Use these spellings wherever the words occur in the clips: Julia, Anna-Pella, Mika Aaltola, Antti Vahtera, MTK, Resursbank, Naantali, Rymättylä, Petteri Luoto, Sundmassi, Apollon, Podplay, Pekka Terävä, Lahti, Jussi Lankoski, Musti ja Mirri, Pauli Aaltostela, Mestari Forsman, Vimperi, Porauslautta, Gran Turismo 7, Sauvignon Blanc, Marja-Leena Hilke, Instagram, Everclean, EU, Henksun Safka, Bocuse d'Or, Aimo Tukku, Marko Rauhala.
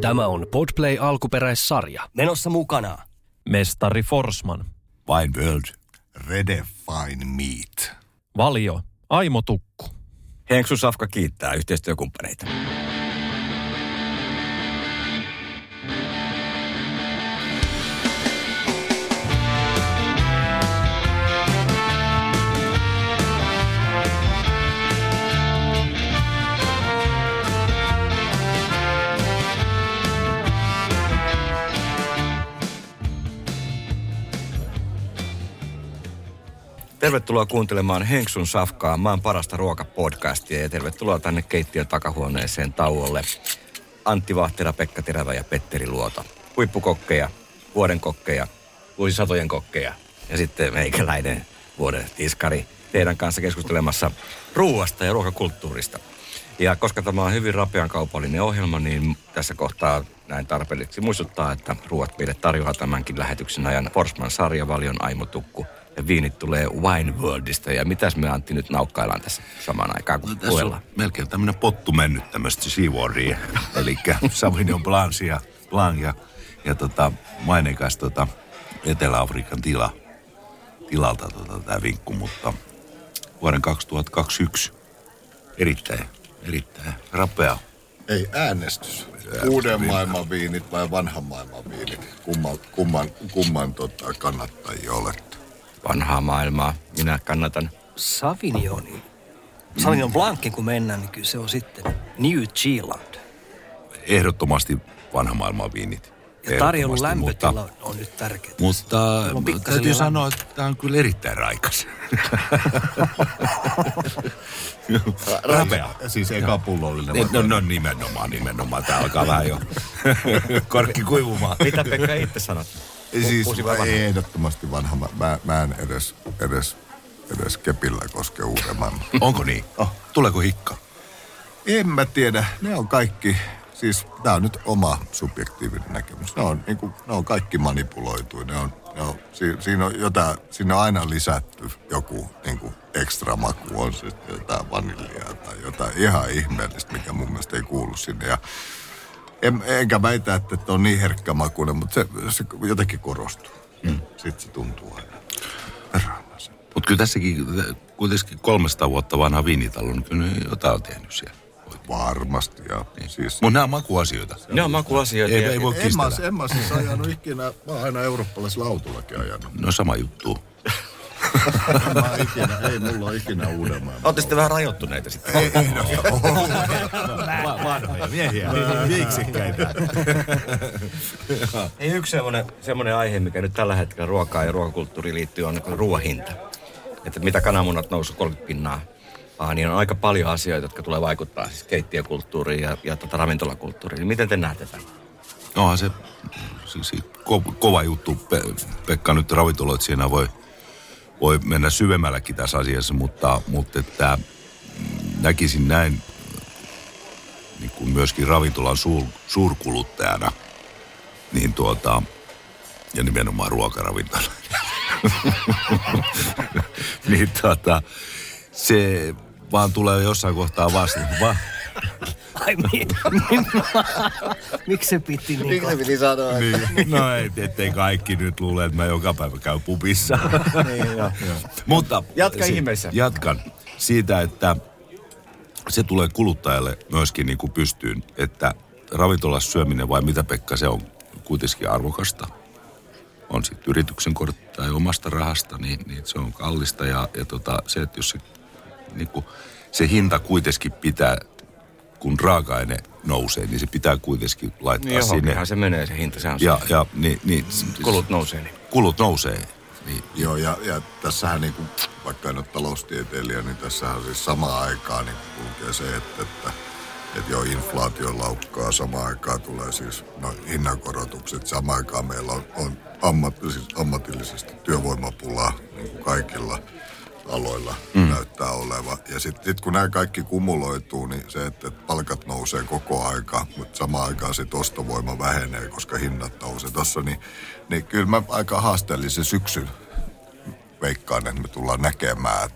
Tämä on Podplay alkuperäissarja. Menossa mukana Mestari Forsman, Wine World, Redefine Meat, Valio, Aimo Tukku. Henksun Safka kiittää yhteistyökumppaneita. Tervetuloa kuuntelemaan Henksun Safkaa, maan parasta ruokapodcastia, ja tervetuloa tänne keittiön takahuoneeseen tauolle Antti Vahtera, Pekka Terävä ja Petteri Luoto. Huippukokkeja, vuoden kokkeja, vuosisatojen kokkeja ja sitten meikäläinen vuoden tiskari teidän kanssa keskustelemassa ruuasta ja ruokakulttuurista. Ja koska tämä on hyvin rapean kaupallinen ohjelma, niin tässä kohtaa näin tarpeelliseksi muistuttaa, että ruuat meille tarjoaa tämänkin lähetyksen ajan Forsman sarja, Valion Aimo Tukku. Ja viinit tulee Wine Worldista. Ja mitäs me, Antti, nyt naukkaillaan tässä samaan aikaan, kun puhellaan? Tässä on melkein tämmöinen pottu mennyt tämmöistä siivuoria. Elikkä Sauvignon Blanc ja maineikas Etelä-Afrikan tilalta tämä vinkku. Mutta vuoden 2021 erittäin rapea. Ei äänestys. Uuden maailman viinit vai vanhan maailman viinit? Kumman kannattajia olette? Vanhaa maailmaa. Minä kannatan Sauvignoni. Sauvignon Blancin kun mennään, niin kyllä se on sitten New Zealand. Ehdottomasti vanha maailman viinit. Ja tarjolla lämpötila on nyt tärkeää. Mutta täytyy sanoa, että tämä on kyllä erittäin raikas. Rapea. Siis eka pullollinen. No nimenomaan. Tämä alkaa vähän jo korkki kuivumaan. Mitä Pekka itse sanot? Siis ehdottomasti vanha. Mä en edes kepillä koske uudemman. Onko niin? Oh. Tuleeko hikka? En mä tiedä. Ne on kaikki, siis tää on nyt oma subjektiivinen näkemys. Ne on kaikki manipuloitu. Ne on siinä on jotain, siinä on aina lisätty joku niinku ekstra maku. On se jotain vaniljaa tai jotain ihan ihmeellistä, mikä mun mielestä ei kuulu sinne. Ja enkä väitä, että on niin herkkä makuinen, mutta se jotenkin korostuu. Mm. Sitten se tuntuu aina. Mutta kyllä tässäkin kuitenkin 300 vuotta vanha viinitalo, niin kyllä jotain on tehnyt siellä. Varmasti, ja niin. Siis... Mutta nämä on makuasioita. Ei voi kiistellä. En mä siis ajanut ikinä, mä oon aina eurooppalaisella autollakin ajanut. No sama juttu. Ei mulla ole ikinä Uudenmaa. Ootte sitten vähän rajoittuneita sitten. Vanhoja miehiä. Viiksikkäitä. Yksi semmoinen aihe, mikä nyt tällä hetkellä ruokaan ja ruokakulttuuriin liittyy, on ruoahinta. Että mitä kananmunat noussut 30%. Niin on aika paljon asioita, jotka tulee vaikuttaa siis keittiökulttuuriin ja ravintolakulttuuriin. Miten te näette tämän? Onhan se kova juttu. Pekka nyt ravintoloit siinä voi mennä syvemmälläkin tässä asiassa, mutta että näkisin näin niin kuin myöskin ravintolan suurkuluttajana, niin ja nimenomaan ruokaravintolana, niin se vaan tulee jossain kohtaa vastaan. Ai miksi se piti niin? Miksi se piti sanoa? Niin. No ettei kaikki nyt luule, että mä joka päivä käyn pubissa. Niin, joo. Mutta jatka ihmeessä. Jatkan siitä, että se tulee kuluttajalle myöskin niin kuin pystyyn, että ravintolassa syöminen vai mitä, Pekka, se on kuitenkin arvokasta. On sitten yrityksen kortti tai omasta rahasta, niin se on kallista ja se, että jos se, niin kuin, se hinta kuitenkin pitää, kun raaka-aine nousee, niin se pitää kuitenkin laittaa niin sinne. Johonkinhan se menee se hinta, sehän on se. Ja, niin, kulut nousee. Niin. Kulut nousee. Niin. Joo, ja tässähän niin kuin, vaikka en ole taloustieteilijä, niin tässähän siis samaan aikaan niin kulkee se, että Että joo, inflaatio laukkaa, samaan aikaan tulee siis hinnankorotukset, samaan aikaan meillä on ammatillisesta työvoimapulaa niin kuin kaikilla aloilla näyttää oleva. Ja sitten kun nämä kaikki kumuloituu, niin se, että palkat nousee koko aika, mutta samaan aikaan sitten ostovoima vähenee, koska hinnat nousee tuossa, niin kyllä mä aika haasteellisen syksyn veikkaan, että me tullaan näkemään,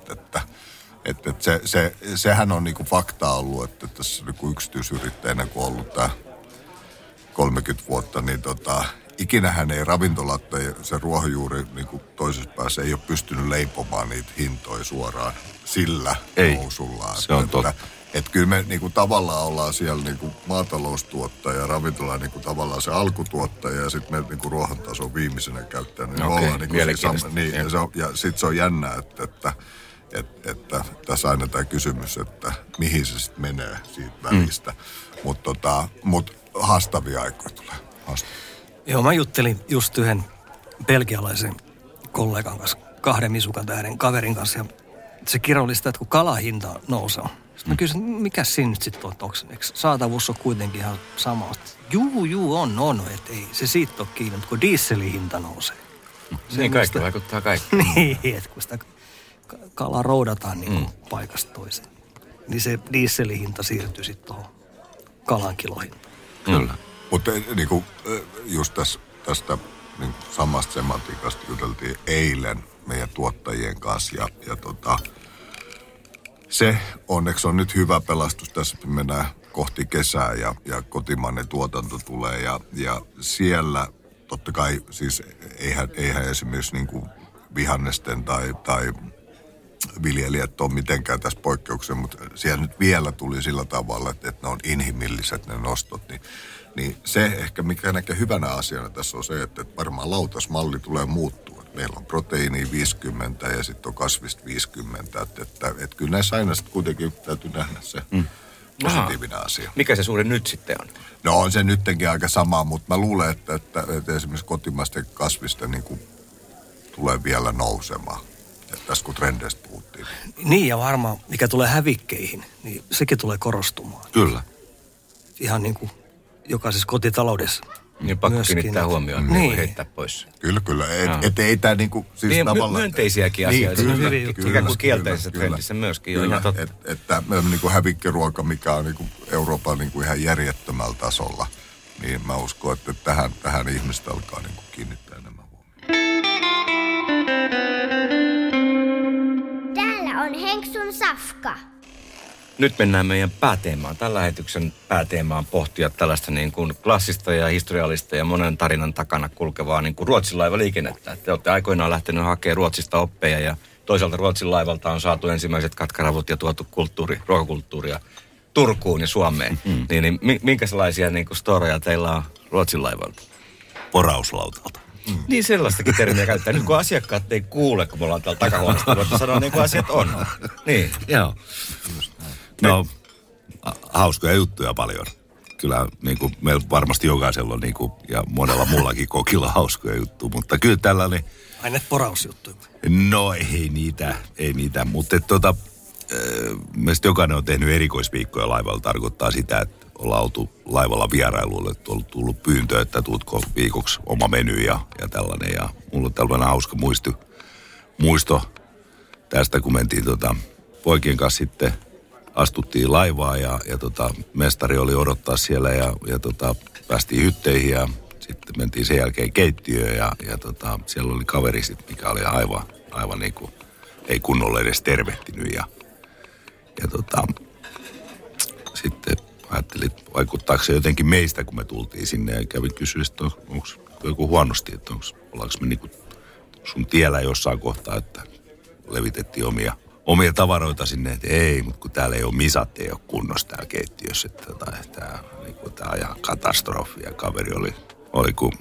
että sehän on niinku fakta ollut, että tässä niinku yksityisyrittäjänä kun on ollut tämä 30 vuotta, niin ikinähän ei ravintolat tai se ruohonjuuri niinku toisessa päässä ei ole pystynyt leipomaan niitä hintoja suoraan sillä nousullaan. Se on totta. Että kyllä me niinku tavallaan ollaan siellä niinku maataloustuottaja, ravintola niinku tavallaan se alkutuottaja ja sitten me niinku ruohontason viimeisenä käyttäjä. Niin okay, ollaan niinku niin, ja sitten se on jännää, että tässä aina tämä kysymys, että mihin se sitten menee siitä välistä. Mutta mut haastavia aikoja tulee. Joo, mä juttelin just yhden belgialaisen kollegan kanssa, kahden misukan tähden kaverin kanssa. Ja se kirjoitti sitä, että kun kalahinta nousee. Sitten mä kysyin, mikä siinä nyt sitten on? Eikö saatavuus on kuitenkin ihan sama? Juu, on. Että ei se siitä ole kiinni, mutta kun dieselin hinta nousee. Niin kaikki vaikuttaa kaikkeen. Niin, että kun sitä kalaa roudataan niin paikasta toiseen, niin se dieselihinta siirtyy sitten tuohon kalan kilohintaan. Kyllä. Mutta niinku, just tästä niin samasta semantiikasta juteltiin eilen meidän tuottajien kanssa ja se onneksi on nyt hyvä pelastus. Tässä mennään kohti kesää ja kotimainen tuotanto tulee ja siellä totta kai siis eihän esimerkiksi niinku vihannesten tai viljelijät on mitenkään tässä poikkeuksen, mutta siellä nyt vielä tuli sillä tavalla, että ne on inhimilliset ne nostot, niin se ehkä mikä näkee hyvänä asiana tässä on se, että varmaan lautasmalli tulee muuttua. Meillä on proteiini 50 ja sitten on kasvista 50, että kyllä näissä aina sitten kuitenkin täytyy nähdä se positiivinen asia. Mikä se suuri nyt sitten on? No on se nyttenkin aika sama, mutta mä luulen, että esimerkiksi kotimaisten kasvista niin kuin tulee vielä nousemaan. Tässä kun trendeistä puhuttiin. Niin ja varmaan, mikä tulee hävikkeihin, niin sekin tulee korostumaan. Kyllä. Ihan niin kuin jokaisessa kotitaloudessa. Niin pakko kiinnittää huomioon, niin heittää pois. Kyllä. Että ei tämä niin kuin siis niin, tavallaan. Myönteisiäkin asioita. Niin, kyllä. Ikään kuin kielteisessä trendissä myöskin. Kyllä, että niin kuin hävikkiruoka, mikä on niin kuin Euroopan niin kuin ihan järjettömällä tasolla, niin mä uskon, että tähän ihmiset alkaa niin kuin kiinnittää enemmän huomioon. On Henksun Safka. Nyt mennään meidän pääteemaan. Tämän lähetyksen pääteemaan pohtia tällaista niin kuin klassista ja historiallista ja monen tarinan takana kulkevaa niin kuin Ruotsin laivaliikennettä. Te olette aikoinaan lähtenyt hakemaan Ruotsista oppeja ja toisaalta Ruotsin laivalta on saatu ensimmäiset katkaravut ja tuotu ruokakulttuuria Turkuun ja Suomeen. Niin, minkälaisia niin kuin storeja teillä on Ruotsin laivalta? Porauslautalta. Niin sellaistakin termiä käyttää. Nyt kun asiakkaat ei kuule, kun me ollaan täällä takahuoneesta, voitte sanoa niin kuin asiat on. Niin. Joo. No, hauskoja juttuja paljon. Kyllä niin kuin meillä varmasti jokaisella on niin kuin, ja monella mullakin kokilla hauskoja juttuja, mutta kyllä tällainen. Aina porausjuttuja. No ei niitä, mutta mielestäni jokainen on tehnyt erikoisviikkoja laivalla. Tarkoittaa sitä, että ollaan oltu laivalla vierailuille, että on tullut pyyntö, että tuutko viikoksi oma meny ja tällainen. Ja mulla on tällainen hauska muisto tästä, kun mentiin poikien kanssa sitten, astuttiin laivaa ja mestari oli odottaa siellä ja päästiin hytteihin ja sitten mentiin sen jälkeen keittiöön ja siellä oli kaveri sitten, mikä oli aivan niin kuin ei kunnolla edes tervehtinyt ja sitten ajattelin, että vaikuttaako se jotenkin meistä, kun me tultiin sinne ja kävin kysyä, että onko joku huonosti, että ollaanko me niinku sun tiellä jossain kohtaa, että levitettiin omia tavaroita sinne, että ei, mutta kun täällä ei ole misat, ei ole kunnossa täällä keittiössä, että tämä on ihan katastrofi ja kaveri oli kun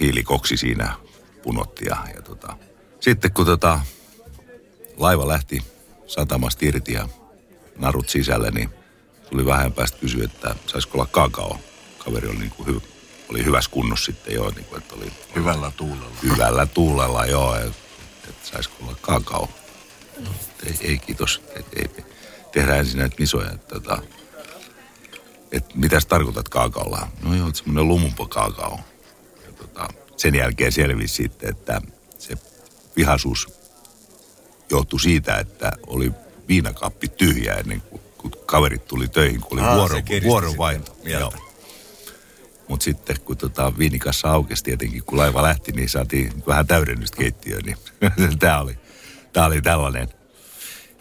hiilikoksi siinä punotti ja sitten kun laiva lähti satamasta irti ja narut sisälle, niin tuli vähän päästä kysyä, että saisiko olla kakao. Kaveri oli, niin kuin oli hyvässä kunnossa sitten joo. Niin kuin, että oli hyvällä tuulella. Hyvällä tuulella, joo. Että saisiko olla kakao. No, ei kiitos. Tehdään ensin näitä misoja. että mitäs tarkoitat kaakaolla? No joo, semmoinen lumupakaakao. Ja sen jälkeen selvisi sitten, että se vihaisuus johtui siitä, että oli viinakaappi tyhjä ennen kuin kaverit tuli töihin, kun oli vuoronvaihto. Mutta sitten kun viinikassa aukesi tietenkin, kun laiva lähti, niin saatiin vähän täydennystä keittiöön. Niin tämä oli tällainen.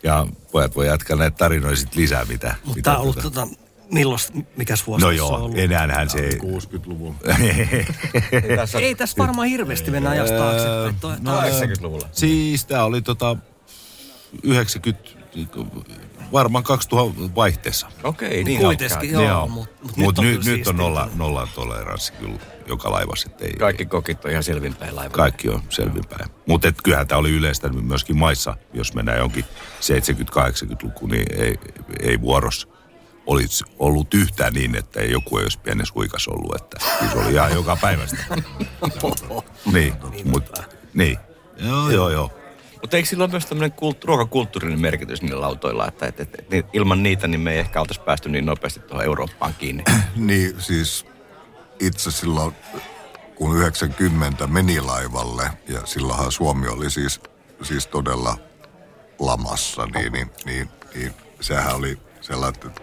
Ja pojat voi jatkaa näitä tarinoja sitten lisää, mitä. Mutta tämä on ollut mikäs vuosi? No joo, enäähän se ei. 60-luvulla. Ei tässä varmaan hirveästi mennä ajasta taaksepäin. 80-luvulla. Siis tämä oli 90, varmaan 2000 vaihteessa. Okei, niin kuitenkin, joo. Mutta nyt on nolla toleranssi kyllä joka laivassa. Kaikki kokit on ihan selvinpäin laivalla. Kaikki on selvinpäin. Mutta kyllähän tämä oli yleistä myöskin maissa, jos mennään jonkin 70-80-lukuun, niin ei vuorossa olisi ollut yhtään niin, että joku ei olisi pienessä huikas ollut. Että se oli ihan joka päivästä. Niin. Joo. Mutta eikö sillä ole myös tämmöinen ruokakulttuurinen merkitys niillä lautoilla, että ilman niitä niin me ei ehkä oltaisi päästy niin nopeasti tuohon Eurooppaan kiinni? Niin, siis itse silloin, kun 90 meni laivalle, ja silloinhan Suomi oli siis todella lamassa, niin sehän oli sellainen, että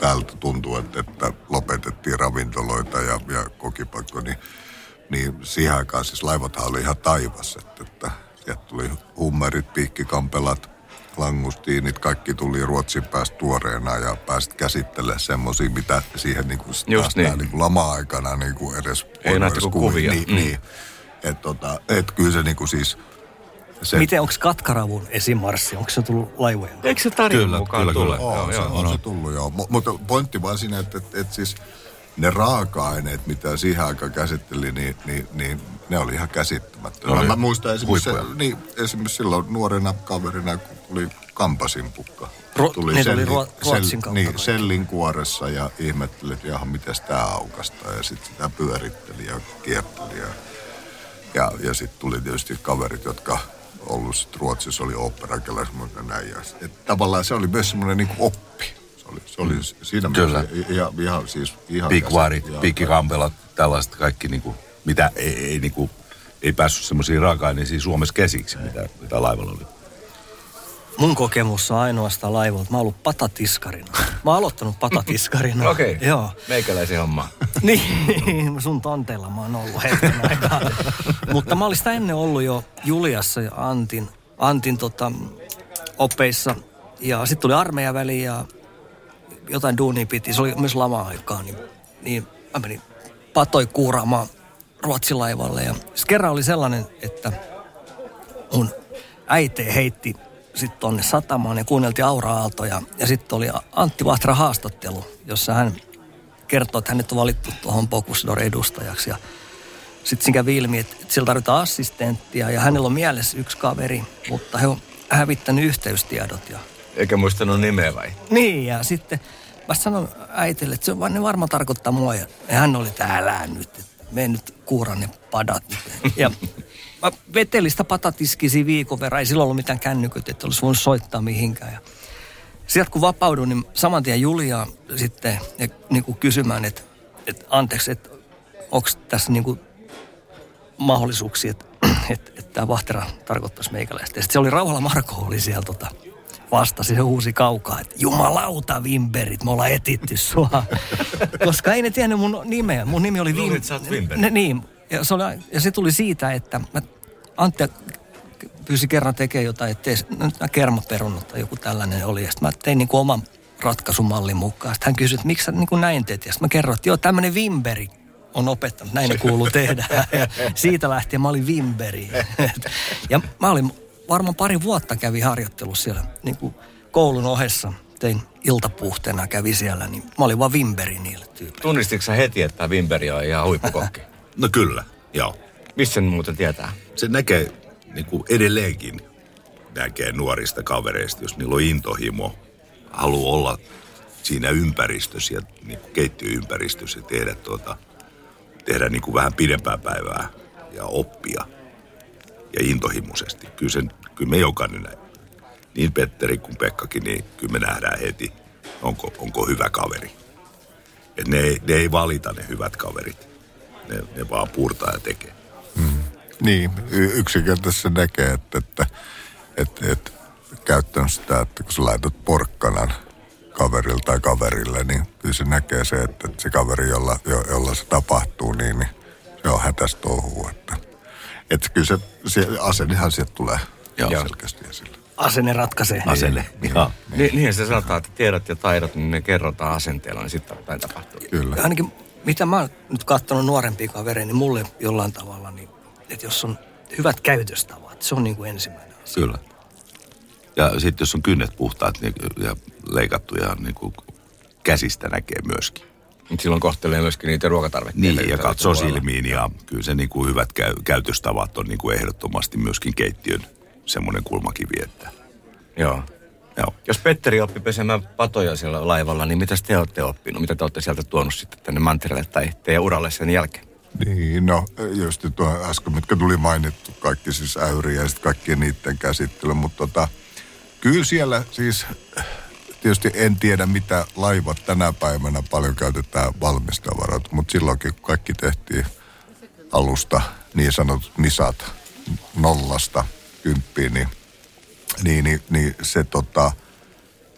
täältä tuntuu, että lopetettiin ravintoloita ja kokipaikkoja, niin siihen aikaan siis laivathan oli ihan taivas, että sieltä tuli hummerit, piikkikampelat, langustiinit, kaikki tuli Ruotsin päästä tuoreena ja pääsit käsittelemään semmoisia, mitä siihen niin kuin lama-aikana niin kuin edes ei nähty kuvia. Niin. Että kyllä se niin kuin siis... Se... Miten, onko katkaravun esimarssi? Onko se tullut laivoja? Eikö se tarina mukaan tullut? On se tullut, joo. Mutta pointti vaan siinä, että siis... Ne raaka-aineet, mitä siihen aikaan käsitteli, niin ne oli ihan käsittämättömiä. Mä muistan esimerkiksi silloin nuorena kaverina, kun tuli kampasimpukka. Ruotsin kautta. Niin, sellinkuoressa ja ihmetteli, että jaha, mitäs tää aukastaa. Ja sitten sitä pyöritteli ja kierteli. Ja sitten tuli tietysti kaverit, jotka ollut sitten Ruotsissa, oli oopperakelä semmoinen näin. Et tavallaan se oli myös semmoinen niin kuin oppi. Se oli siinä mielessä ihan siis... Pikvaarit, pikkikampelat, tällaiset kaikki, niinku, mitä ei päässyt semmoisiin raaka-aineisiin Suomessa käsiksi, mitä laivalla oli. Mun kokemus on ainoastaan laivalta. Mä oon ollut patatiskarina. Mä oon aloittanut patatiskarina. Okei. Joo. Meikäläisen homma. Niin, sun tonteilla mä oon ollut hetken aikaa. Mutta mä olin sitä ennen ollut jo Juliassa ja Antin opeissa. Ja sit tuli armeijan väliin ja... Jotain duunia piti, se oli myös lama-aikaa, niin mä menin patoin kuuraamaan Ruotsin laivalle. Ja sitten kerran oli sellainen, että mun äiti heitti sitten tonne satamaan ja kuunneltiin aura-aaltoja. Ja sitten oli Antti Vahtera haastattelu, jossa hän kertoi, että hänet on valittu tuohon Bocuse d'Or edustajaksi. Ja sitten siinä kävi ilmi, että sillä tarvitaan assistenttia ja hänellä on mielessä yksi kaveri, mutta he on hävittänyt yhteystiedot ja... Eikä muistanut nimeä vai? Niin, ja sitten mä sanoin äitille, että se ne varmaan tarkoittaa mua. Ja hän oli, että älä nyt, että mene nyt kuuran ne padat. Ja mä vetelin sitä patatiskisiä viikon verran. Ei silloin ollut mitään kännyköitä, että olisi voinut soittaa mihinkään. Ja sieltä kun vapauduin, niin saman tien Julia sitten niin kuin kysymään, että anteeksi, että onko tässä niin kuin mahdollisuuksia, että tämä Vahtera tarkoittaisi meikäläistä. Ja sitten se oli Rauhala Marko, oli siellä vastasi se uusi kaukaa, että jumalauta Vimperit, me ollaan etitty sua. Koska ei ne tiennyt mun nimeä. Mun nimi oli Vimperi. Niin, ja se tuli siitä, että Antti pyysi kerran tekemään jotain, että kermaperunat tai joku tällainen oli. Ja sitten mä tein niin kuin oman ratkaisumallin mukaan. Sitten hän kysyi, että miksi sä niin kuin näin teet? Ja sitten mä kerroin, että joo, tämmöinen Vimperi on opettanut, näin ne kuuluu tehdä. Ja siitä lähtien mä olin Vimperi. Ja mä olin... Varmaan pari vuotta kävi harjoittelussa siellä, niin kuin koulun ohessa. Tein iltapuhteena, kävi siellä, niin mä olin vaan Vimperi niille tyypeille. Tunnistitko sä heti, että Vimperi on ihan huippukokki? No kyllä, joo. Missä sen muuta tietää? Se näkee, niin kuin edelleenkin näkee nuorista kavereista, jos niillä on intohimo, haluaa olla siinä ympäristössä ja niin kuin keittiöympäristössä ja tehdä niin kuin vähän pidempää päivää ja oppia. Ja intohimoisesti. Kyllä me jokainen näin. Niin Petteri kuin Pekkakin, niin kyllä me nähdään heti onko hyvä kaveri. Et ne ei valita ne hyvät kaverit. Ne vaan puurtaa ja tekee. Mm. Niin, yksinkertaisesti näkee, että käyttänyt sitä, että kun sä laitat porkkanan kaverille tai kaverille, niin kyllä se näkee se, että se kaveri, jolla se tapahtuu, niin se on hätäistä touhua. Että kyllä se asennehan sieltä tulee selkeästi esille. Asenne ratkaisee. Asenne, ihan. Niin se sanotaan, että tiedot ja taidot, niin ne kerrotaan asenteella, niin sitten jotain tapahtuu. Kyllä. Ja ainakin mitä mä oon nyt katsonut nuorempia kavereja, niin mulle jollain tavalla, niin, että jos on hyvät käytöstavat, se on niin kuin ensimmäinen asia. Kyllä. Ja sitten jos on kynnet puhtaat niin, ja leikattuja, niin kuin käsistä näkee myöskin. Silloin kohtelee myöskin niitä ruokatarvitteita. Niin, ja katsoo silmiin ja kyllä se niin kuin hyvät käytöstavat on niin kuin ehdottomasti myöskin keittiön semmoinen kulmakivi, että... Joo. Jos Petteri oppi pesemään patoja siellä laivalla, niin mitäs te olette oppinut? Mitä te olette sieltä tuonut sitten tänne mantereelle tai teidän uralle sen jälkeen? Niin, no just tuo äsken, mitkä tuli mainittu, kaikki siis äyriä ja sitten kaikkien niiden käsittely, mutta kyllä siellä siis... Tietysti en tiedä, mitä laivat tänä päivänä paljon käytetään valmistavarat, mutta silloinkin kun kaikki tehtiin alusta, niin sanotut nisat, 0–10, niin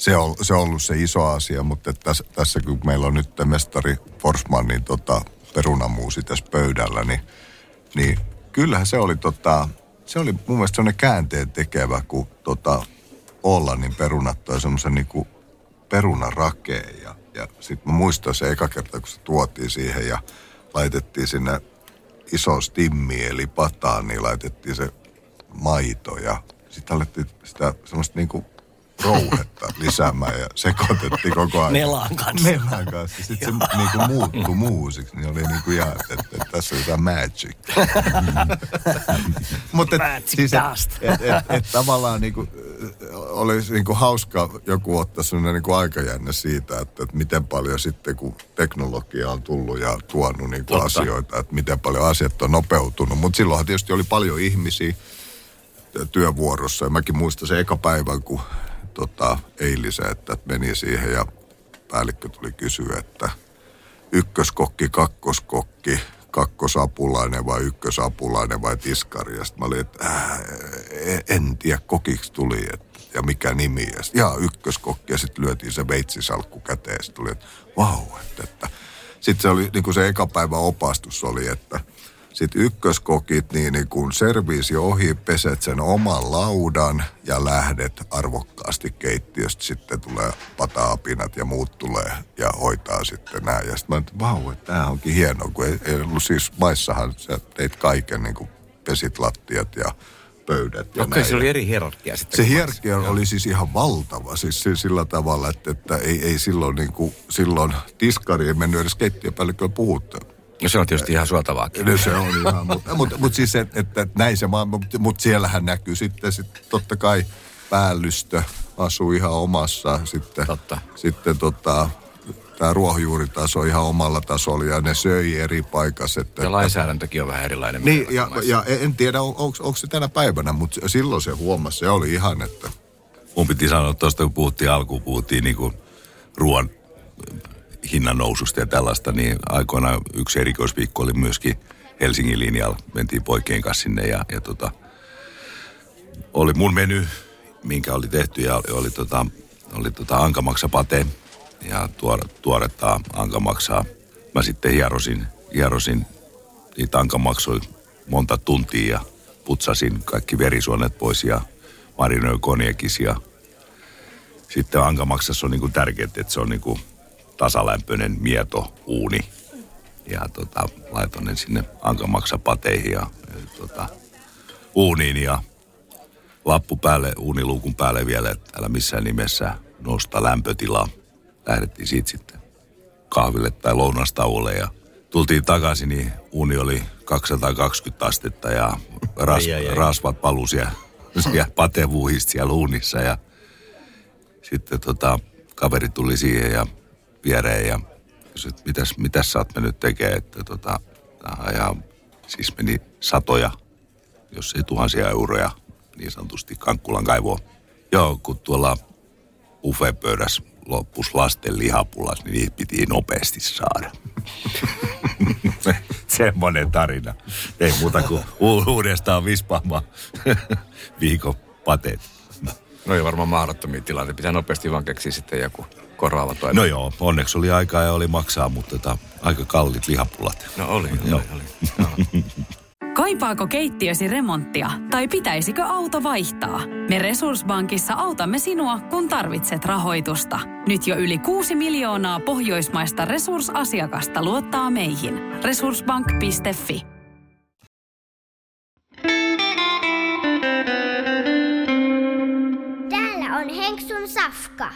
se on ollut se iso asia, mutta tässä kun meillä on nyt mestari Forsman, niin perunamuusi tässä pöydällä, niin kyllähän se oli, se oli mun mielestä sellainen käänteen tekevä, kun Oolannin perunat toi semmoisen niinku perunarakeen ja sit mä muistan se eka kerta, kun se tuotiin siihen ja laitettiin sinne iso stimmi eli pataan, niin laitettiin se maito ja sit alettiin sitä semmoista niinku rouhetta lisäämään ja sekoitettiin koko ajan. Melan kanssa. Sit se niinku muuttui muusiksi, niin oli niinku ihan, että tässä on jotain magic. Mutta siis et tavallaan niinku... Olisi niin kuin hauska joku ottaa sellainen niin kuin aikajänne siitä, että miten paljon sitten kun teknologia on tullut ja tuonut niin kuin asioita, että miten paljon asiat on nopeutunut. Mutta silloinhan tietysti oli paljon ihmisiä työvuorossa ja mäkin muistan sen eka päivän, kun eilisen, että meni siihen ja päällikkö tuli kysyä, että ykköskokki, kakkoskokki, kakkosapulainen vai ykkösapulainen vai tiskari. Ja sitten mä olin, että en tiedä, kokiksi tuli ja mikä nimi. Ja sitten ykköskokki ja sitten lyötiin se veitsisalkku käteen. Ja sitten tuli, että vau. Sitten se oli, niin kuin se eka päivä opastus oli, että sitten ykköskokit, niin kun serviisi ohi, peset sen oman laudan ja lähdet arvokkaasti keittiöstä. Sitten tulee pataapinat ja muut tulee ja hoitaa sitten nämä. Ja sitten mä ajattelin, vau, että tämä onkin hienoa, kun ei ollut siis maissahan sä teit kaiken, niin kun pesit lattiat ja pöydät. Ja näin. Se oli eri hierarkia sitten. Se hierarkia oli siis ihan valtava, siis sillä tavalla, että ei silloin, niin kun, silloin tiskari ei mennyt edes keittiöpäällikköön puhuttaa. No se on tietysti ihan suotavaakin. No se on ihan, mutta siis että näin se vaan, mutta siellähän näkyy sitten totta kai päällystö asuu ihan omassa. Sitten tämä ruohonjuuritaso ihan omalla tasolla ja ne söi eri paikassa. Ja lainsäädäntökin on vähän erilainen. Niin ja en tiedä, onko se tänä päivänä, mutta silloin se huomasi, se oli ihan, että... Mun piti sanoa tuosta, kun puhuttiin niin kuin ruoan... hinnan noususta ja tällaista, niin aikoinaan yksi erikoisviikko oli myöskin Helsingin linjalla. Mentiin poikien kanssa sinne ja oli mun menu, minkä oli tehty ja oli ankamaksa-pate ja tuoretta ankamaksaa. Mä sitten hierosin niitä ankamaksoi monta tuntia ja putsasin kaikki verisuonet pois ja marinoin konjakis ja sitten ankamaksassa on niinku tärkeää, että se on niinku tasalämpöinen mieto uuni ja laitoin ne sinne ankamaksapateihin ja uuniin ja lappu päälle, uuniluukun päälle vielä, että älä missään nimessä nosta lämpötilaa. Lähdettiin siitä sitten kahville tai lounastauolle ja tultiin takaisin, niin uuni oli 220 astetta ja rasvat paluu siellä patevuuhista siellä uunissa ja sitten kaveri tuli siihen ja viereen ja kysyi, että mitäs sä oot mennyt tekemään, että ja siis meni satoja, jos ei tuhansia euroja, niin sanotusti Kankkulan kaivoon. Joo, kun tuolla buffetpöydässä loppus lasten lihapulas, niin niitä piti nopeasti saada. Semmoinen tarina. Ei muuta kuin uudestaan vispaamaan viikon pateet. No ei varmaan mahdottomia tilanteita. Pitää nopeasti vaan keksiä sitten joku korvaava toimi. No joo, onneksi oli aikaa ja oli maksaa, mutta aika kallit lihapulat. No oli. Kaipaako keittiösi remonttia tai pitäisikö auto vaihtaa? Me Resursbankissa autamme sinua, kun tarvitset rahoitusta. Nyt jo yli 6 miljoonaa pohjoismaista resursasiakasta luottaa meihin. Resursbank.fi. Täällä on Henksun Safka.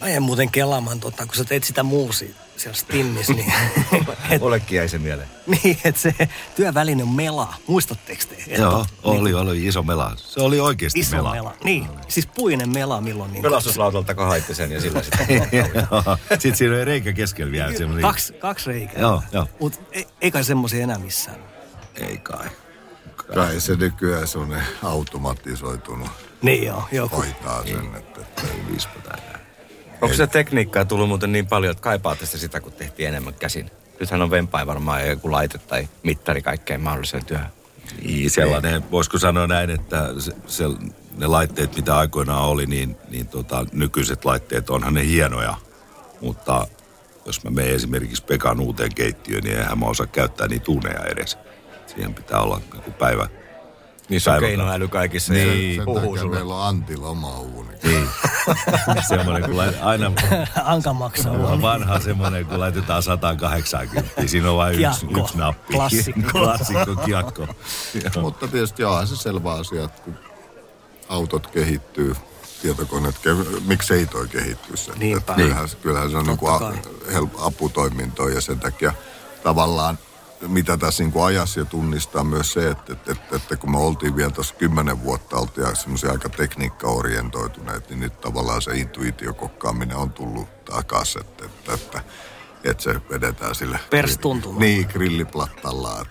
Mä en muuten kelaamaan, kun sä teet sitä muusia siellä stimmissä. Niin, Olekin jäi se mieleen. Niin, että se työväline on mela. Muistatteko te? Joo, oli iso mela. Se oli oikeasti iso mela. Niin, siis puinen mela milloin. Niin pelastuslautalta haitte sen ja sillä sitten. Sitten siinä oli reikä keskellä vielä. Kaksi reikää. Joo. Mutta ei kai semmoisia enää missään. Ei kai. Kai se nykyään se on automatisoitunut. Niin joo. Hoitaa sen, että ei vispata enää. Onko se tekniikkaa tullut muuten niin paljon, että kaipaatte sitä, kun tehtiin enemmän käsin? Nythän on vempaa varmaan joku laite tai mittari kaikkeen mahdolliseen työhön. Niin, sellainen. Voisiko sanoa näin, että ne laitteet, mitä aikoinaan oli, niin nykyiset laitteet, onhan ne hienoja. Mutta jos mä menen esimerkiksi Pekan uuteen keittiöön, niin eihän mä osaa käyttää niitä tunneja edes. Siihen pitää olla joku päivä. Niin se on keinoäly kaikissa. Niin, sen meillä on Antilla oma uuni. Niin. Semmoinen, kun aina... Anka maksaa uuni. Vanha semmoinen, kun laitetaan 180. Siinä on vain yksi nappi. Klassikko kiekko. Mutta tietysti joo, se selvä asia, että kun autot kehittyy, tietokoneet, miksei toi kehittyisi. Niinpä. Kyllähän se on niin kuin aputoimintoa ja sen takia tavallaan... Mitä tässä niin kuin ajassa ja tunnistaa myös se, että kun me oltiin vielä tuossa 10 vuotta, oltiin semmoisia aika tekniikkaorientoituneet, niin nyt tavallaan se intuitiokokkaaminen on tullut takaisin, että se vedetään sillä... Perstuntumaan. Niin, grilliplattallaan.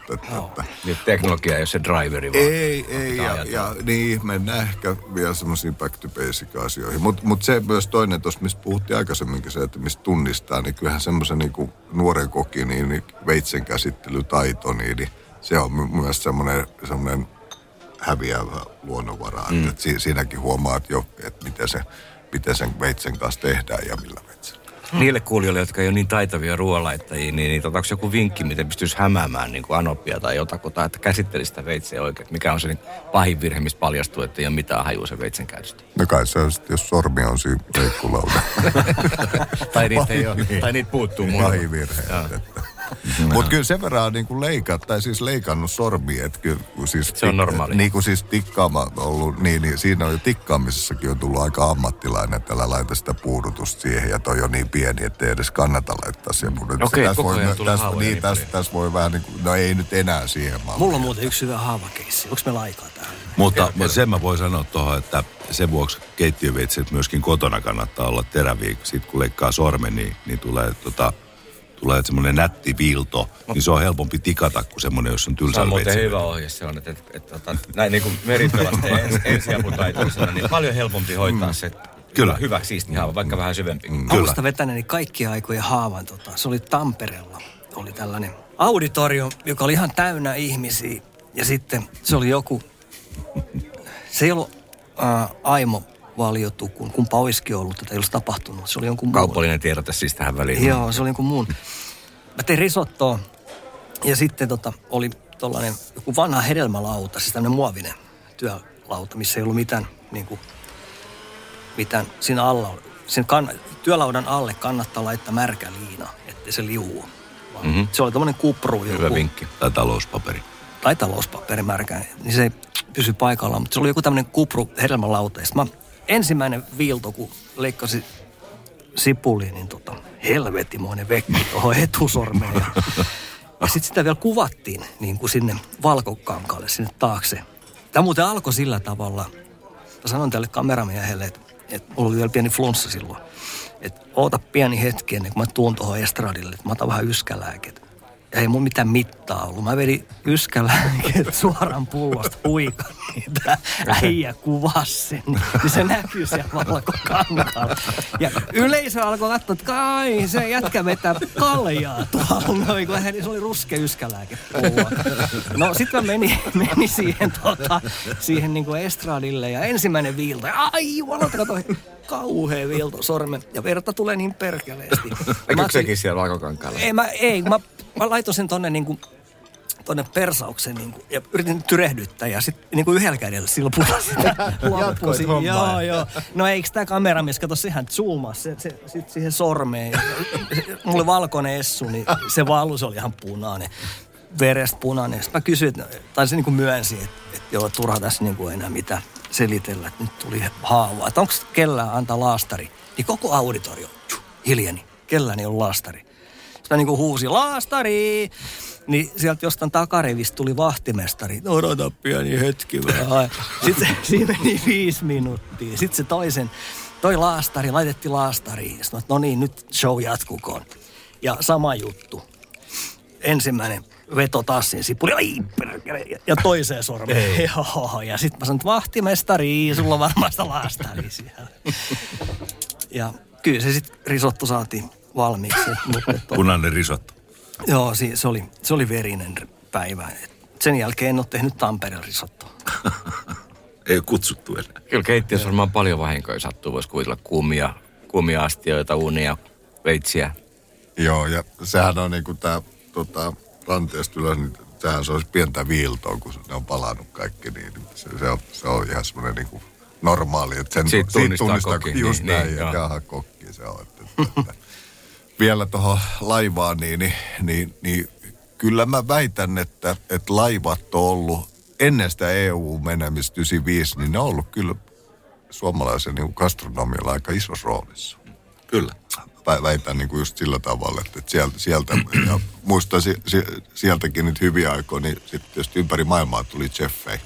Niin, teknologia ei ole se driveri, vaan... Ei, ja niin, mennään ehkä vielä semmoisiin back to basic asioihin. Mutta se myös toinen tuossa, mistä puhuttiin aikaisemminkin, se, että mistä tunnistaa, niin kyllähän semmoisen niin nuoren kokin, niin veitsenkäsittelytaito, niin se on myös semmoinen häviävä luonnonvara. Mm. Että siinäkin huomaat jo, että miten sen veitsen kanssa tehdään ja millä veitsen. Niille kuulijoille, jotka ei ole niin taitavia ruoanlaittajia, niin onko joku vinkki, miten pystyisi hämäämään niin kuin anopia tai jotakuta, että käsittelisi sitä veitseä oikein? Mikä on se niin pahin virhe, missä paljastuu, että ei ole mitään hajua sen veitsen käytöstä? No kai se on, jos sormi on siinä leikkulauta. Tai niitä puuttuu mulle. Pahin virhe. Mutta kyllä sen verran on niinku leikannut sormia. Siis se on normaali. Niin kuin siis tikkaama ollut, niin siinä on jo tikkaamisessakin on tullut aika ammattilainen, että älä laita sitä puudutusta siihen ja toi on niin pieni, ettei edes kannata laittaa siihen puudutusta. Okei, tässä koko ajan tulee haavoja. Niin, tässä voi vähän niin kuin, no ei nyt enää siihen malliin. Mulla on muuten yksi hyvä haavakeissi. Onko meillä aikaa tähän? Mutta sen mä voin sanoa tuohon, että sen vuoksi keittiöveitset myöskin kotona kannattaa olla teräviä. Sitten kun leikkaa sormen, niin tulee tulee semmoinen nätti viilto, niin se on helpompi tikata kuin semmoinen, jos on tylsä veitsi. Se on hyvä ohje, se on, että näin niin kuin meripelastajien ensiaputaitoisena, niin paljon helpompi hoitaa se hyväksi siisti haava, vaikka vähän syvempikin. Alusta vetäneeni kaikkia aikojen haavan, se oli Tampereella, oli tällainen auditorium, joka oli ihan täynnä ihmisiä, ja sitten se oli joku, se ei ollut Aimo Valio Tukun, kumpa olisikin ollut, tätä ei olisi tapahtunut. Se oli jonkun muun. Kaupallinen tiedote siis tähän väliin. Joo, se oli jonkun muun. Mä tein risottoa ja sitten oli tollainen joku vanha hedelmälauta, siis tämmöinen muovinen työlauta, missä ei ollut mitään, niin kuin, mitään siinä alla. Sen työlaudan alle kannattaa laittaa märkä liina, ettei se liuua. Mm-hmm. Se oli tommoinen kupru. Hyvä joku, vinkki. Tai talouspaperi märkä, niin se ei pysy paikallaan, mutta se oli joku tämmöinen kupru hedelmälauteista. Mä ensimmäinen viilto, kun leikkasin sipuliin, niin helvetimoinen vekki tuohon etusormeen. Ja sitten sitä vielä kuvattiin niin kuin sinne valkokankaalle, sinne taakse. Tämä muuten alkoi sillä tavalla, mä sanon tälle kameramiehelle, että mulla oli vielä pieni flunssa silloin. Että oota pieni hetki ennen kuin mä tuun tuohon estradille, että mä otan vähän yskälääket. ei mun mitään mittaa ollut. Mä vedin yskällä suoraan pullosta huikan niitä. Äijä kuvasi sen, niin se näkyy siellä valkokankaalla. Ja yleisö alkoi katsoa, että kai se jätkä vetää kaljaa tuolla noin, kun se oli ruskea yskälääke pulloa. No sit mä menin siihen niin kuin estradille ja ensimmäinen viilto. Ai jumalauta, toi kauhea viilto sormen. Ja verta tulee niin perkeleesti. Eikö sekin siellä valkokankaalla? Mä laitoin sen tonne niinku tonne persauksen niinku ja yritin tyrehdyttää ja sit niinku yhdellä kädellä silpua sitä lappusi. Joo. No eiks tää kameramies kato sehän zoomasi se sit siihen sormeen. Ja mulle valkoinen essu, niin se valus oli ihan punainen. Verestä punainen. Sitten mä kysyin, tai se niinku myönsi, että joo, turha tässä niinku enää mitään selitellä, että nyt tuli haavaa. Että onko kellään antaa laastari? Niin koko auditorio hiljeni. Kellään ei ole laastari. Sitä niin kuin huusi, laastari! Niin sieltä jostain takarivistä tuli vahtimestari. Odota pieni hetki vähän. Sitten siinä meni 5 minuuttia. Sitten se toi laastari, laitettiin laastariin. Sitten no niin, nyt show jatkukoon. Ja sama juttu. Ensimmäinen veto tassin sipuli. Ja toiseen sormeen. Joo, ja sitten mä sanon, että vahtimestari, sulla on varmaan sitä laastari siellä. Ja kyllä se sitten risottu saatiin valmiiksi. Punainen risotto. Joo, se oli verinen päivä. Sen jälkeen en ole tehnyt Tampereen risottoa. Ei kutsuttu enää. Kyllä keittiössä varmaan paljon vahinkoja sattuu. Voisi kuvitella kuumia astioita, uunia, veitsiä. Joo, ja sehän on niin kuin tämä ranteesta ylös, niin sehän se olisi pientä viiltoa, kun ne on palannut kaikki. Niin se on ihan semmoinen niin kuin normaali. Että sen, siitä tunnistaa kokki. Just niin, näin, ja jaha, kokki se on. Että. Vielä tuohon laivaan, niin kyllä mä väitän, että laivat on ollut ennen sitä EU-menemistä 95, niin ne on ollut kyllä suomalaisen niin gastronomialla aika isossa roolissa. Kyllä. Mä väitän niin kuin just sillä tavalla, että sieltä ja muistan sieltäkin nyt hyviä aikoja, niin sitten tietysti ympäri maailmaa tuli cheffei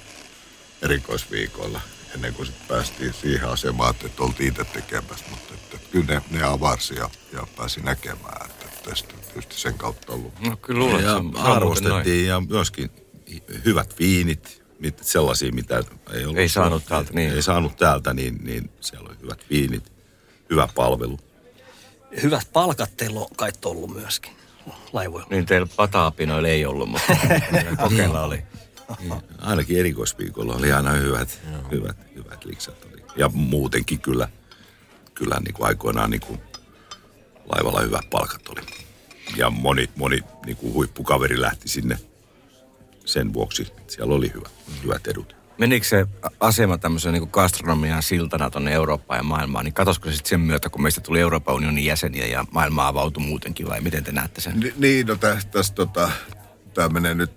erikoisviikoilla, ennen kuin sitten päästiin siihen asemaan, että oltiin itse tekemässä, mutta kyllä ne avarsi ja pääsi näkemään, että tästä tietysti sen kautta ollut. No kyllä luulen, että arvostettiin ja myöskin hyvät viinit, sellaisia, mitä ei saanut täältä, niin siellä on hyvät viinit, hyvä palvelu. Hyvät palkat teillä on kai ollut myöskin laivoilla. Niin teillä pataapinoilla ei ollut, mutta kokeilla oli. Ainakin erikoisviikolla oli aina hyvät liksat. Oli. Ja muutenkin kyllä niin kuin aikoinaan niin kuin laivalla hyvät palkat oli. Ja moni niin kuin huippukaveri lähti sinne sen vuoksi, että siellä oli hyvät edut. Menikö se asema tämmöisen niin kuin gastronomian siltana tuonne Eurooppaan ja maailmaan, niin katosko se sitten sen myötä, kun meistä tuli Euroopan unionin jäseniä ja maailma avautui muutenkin, vai miten te näette sen? Niin, no tämä menee nyt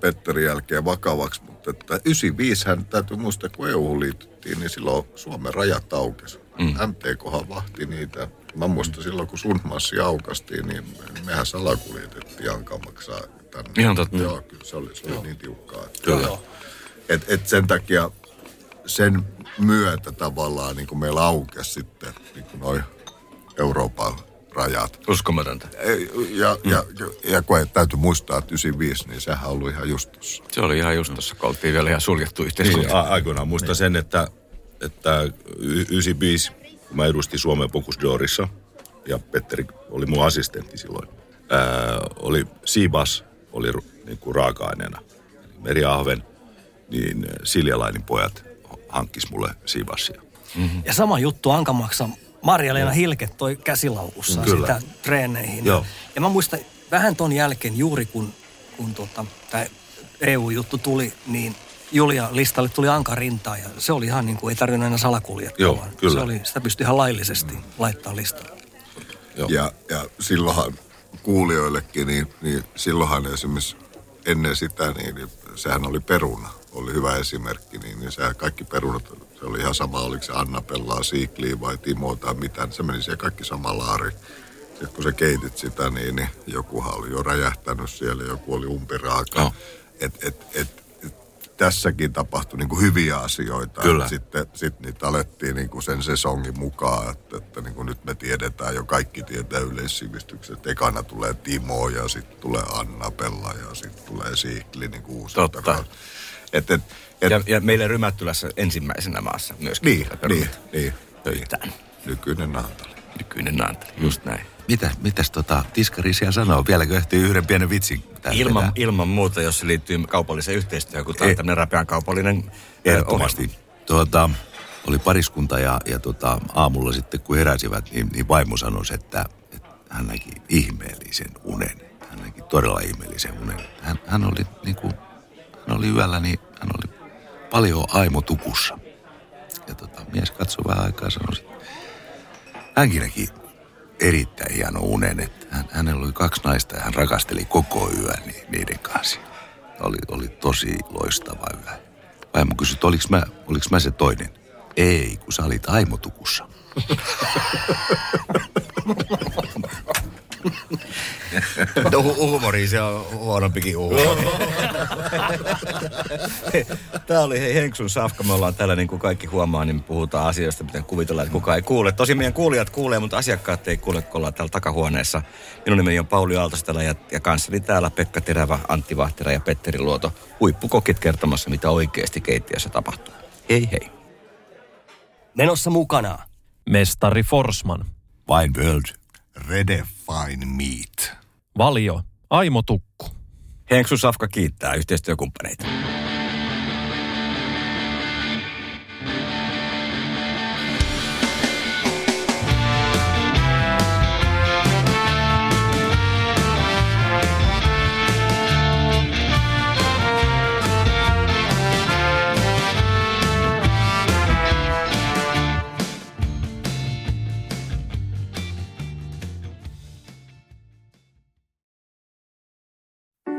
Petterin jälkeen vakavaksi, mutta 95hän täytyy muistaa, kun EU liityttiin, niin silloin Suomen rajat aukesi. MTKhan vahti niitä. Mä muistan silloin, kun Sundmassi aukastiin, niin mehän salakuljetettiin Anka maksaa tänne. Ihan totta. Joo, kyllä se oli niin tiukkaa. Kyllä. Et sen takia sen myötä tavallaan niin kuin meillä aukesi sitten niin noin Euroopan rajat. Uskomatonta. Ja kun täytyy muistaa, että 95, niin sehän oli ihan just tuossa. Se oli ihan just tuossa, kun oltiin vielä ihan suljettu yhteiskunta. Niin, aikoinaan muistan sen, että 95, kun mä edustin Suomen Bocuse d'Orissa, ja Petteri oli mun assistentti silloin, oli siibas, oli niinku raaka-aineena. Eli meriahven, niin Siljalainin pojat hankkis mulle siibasia. Mm-hmm. Ja sama juttu Ankamaksa. Marja-Leena Hilke toi käsilaukussa sitä treeneihin. Joo. Ja mä muistan vähän ton jälkeen juuri kun tämä EU-juttu tuli, niin Julia listalle tuli Anka rintaan ja se oli ihan niin kuin ei tarvinnut aina salakuljettaa. Sitä pystyi ihan laillisesti laittaa listalle. Ja silloinhan kuulijoillekin, niin silloinhan esimerkiksi ennen sitä, niin sehän oli peruna. Oli hyvä esimerkki, niin sehän kaikki perunat, se oli ihan sama, oliko se Annapellaa, Siikliä vai Timoa tai mitään. Se meni siellä kaikki sama laari. Sitten kun sä keitit sitä, niin jokuhan oli jo räjähtänyt siellä, joku oli umpiraaka. No. tässäkin tapahtui niin kuin hyviä asioita. Kyllä. Sitten niitä alettiin niin kuin sen sesongin mukaan, että niin kuin nyt me tiedetään jo, kaikki tietää yleissivistyksen. Ekana tulee Timo ja sitten tulee Anna-Pella ja sitten tulee Siikli niin kuin uusilta. Totta. Ja meillä Rymättylässä ensimmäisenä maassa myöskin. Niin. Nykyinen Naantali. Just näin. Mitäs tiskari siellä sanoo? Vieläkö ehtii yhden pienen vitsin? Ilman muuta, jos se liittyy kaupalliseen yhteistyöhön, kun tämä on tämmöinen räpeän kaupallinen. Ehdottomasti. Oli pariskunta ja aamulla sitten, kun heräsivät, niin vaimo sanoi, että hän näki ihmeellisen unen. Hän näki todella ihmeellisen unen. Hän oli yöllä, niin hän oli paljon Aimo Tukussa. Ja mies katsoi vähän aikaa ja sanoi, että hänkin näki erittäin hieno unen, että hänellä oli 2 naista ja hän rakasteli koko yön niiden kanssa. Oli tosi loistava yö. Vaimo kysyi, että oliks mä se toinen? Ei, kun sä olit Aimo Tukussa. No huumori, se on huonompikin huumori. Tää oli Henksun Safka. Me ollaan täällä, niin kuin kaikki huomaa, niin puhutaan asioista, miten kuvitellaan, että kukaan ei kuule. Tosi meidän kuulijat kuulee, mutta asiakkaat ei kuule, kun ollaan täällä takahuoneessa. Minun nimeni on Pauli Aaltostela ja kanssani täällä Pekka Terävä, Antti Vahtera ja Petteri Luoto. Huippukokit kertomassa, mitä oikeasti keittiössä tapahtuu. Hei hei. Menossa mukana Mestari Forsman, Wine World, Redefine Meat, Valio, Aimo Tukku. Henksun Safka kiittää yhteistyökumppaneita.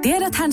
Tiedäthän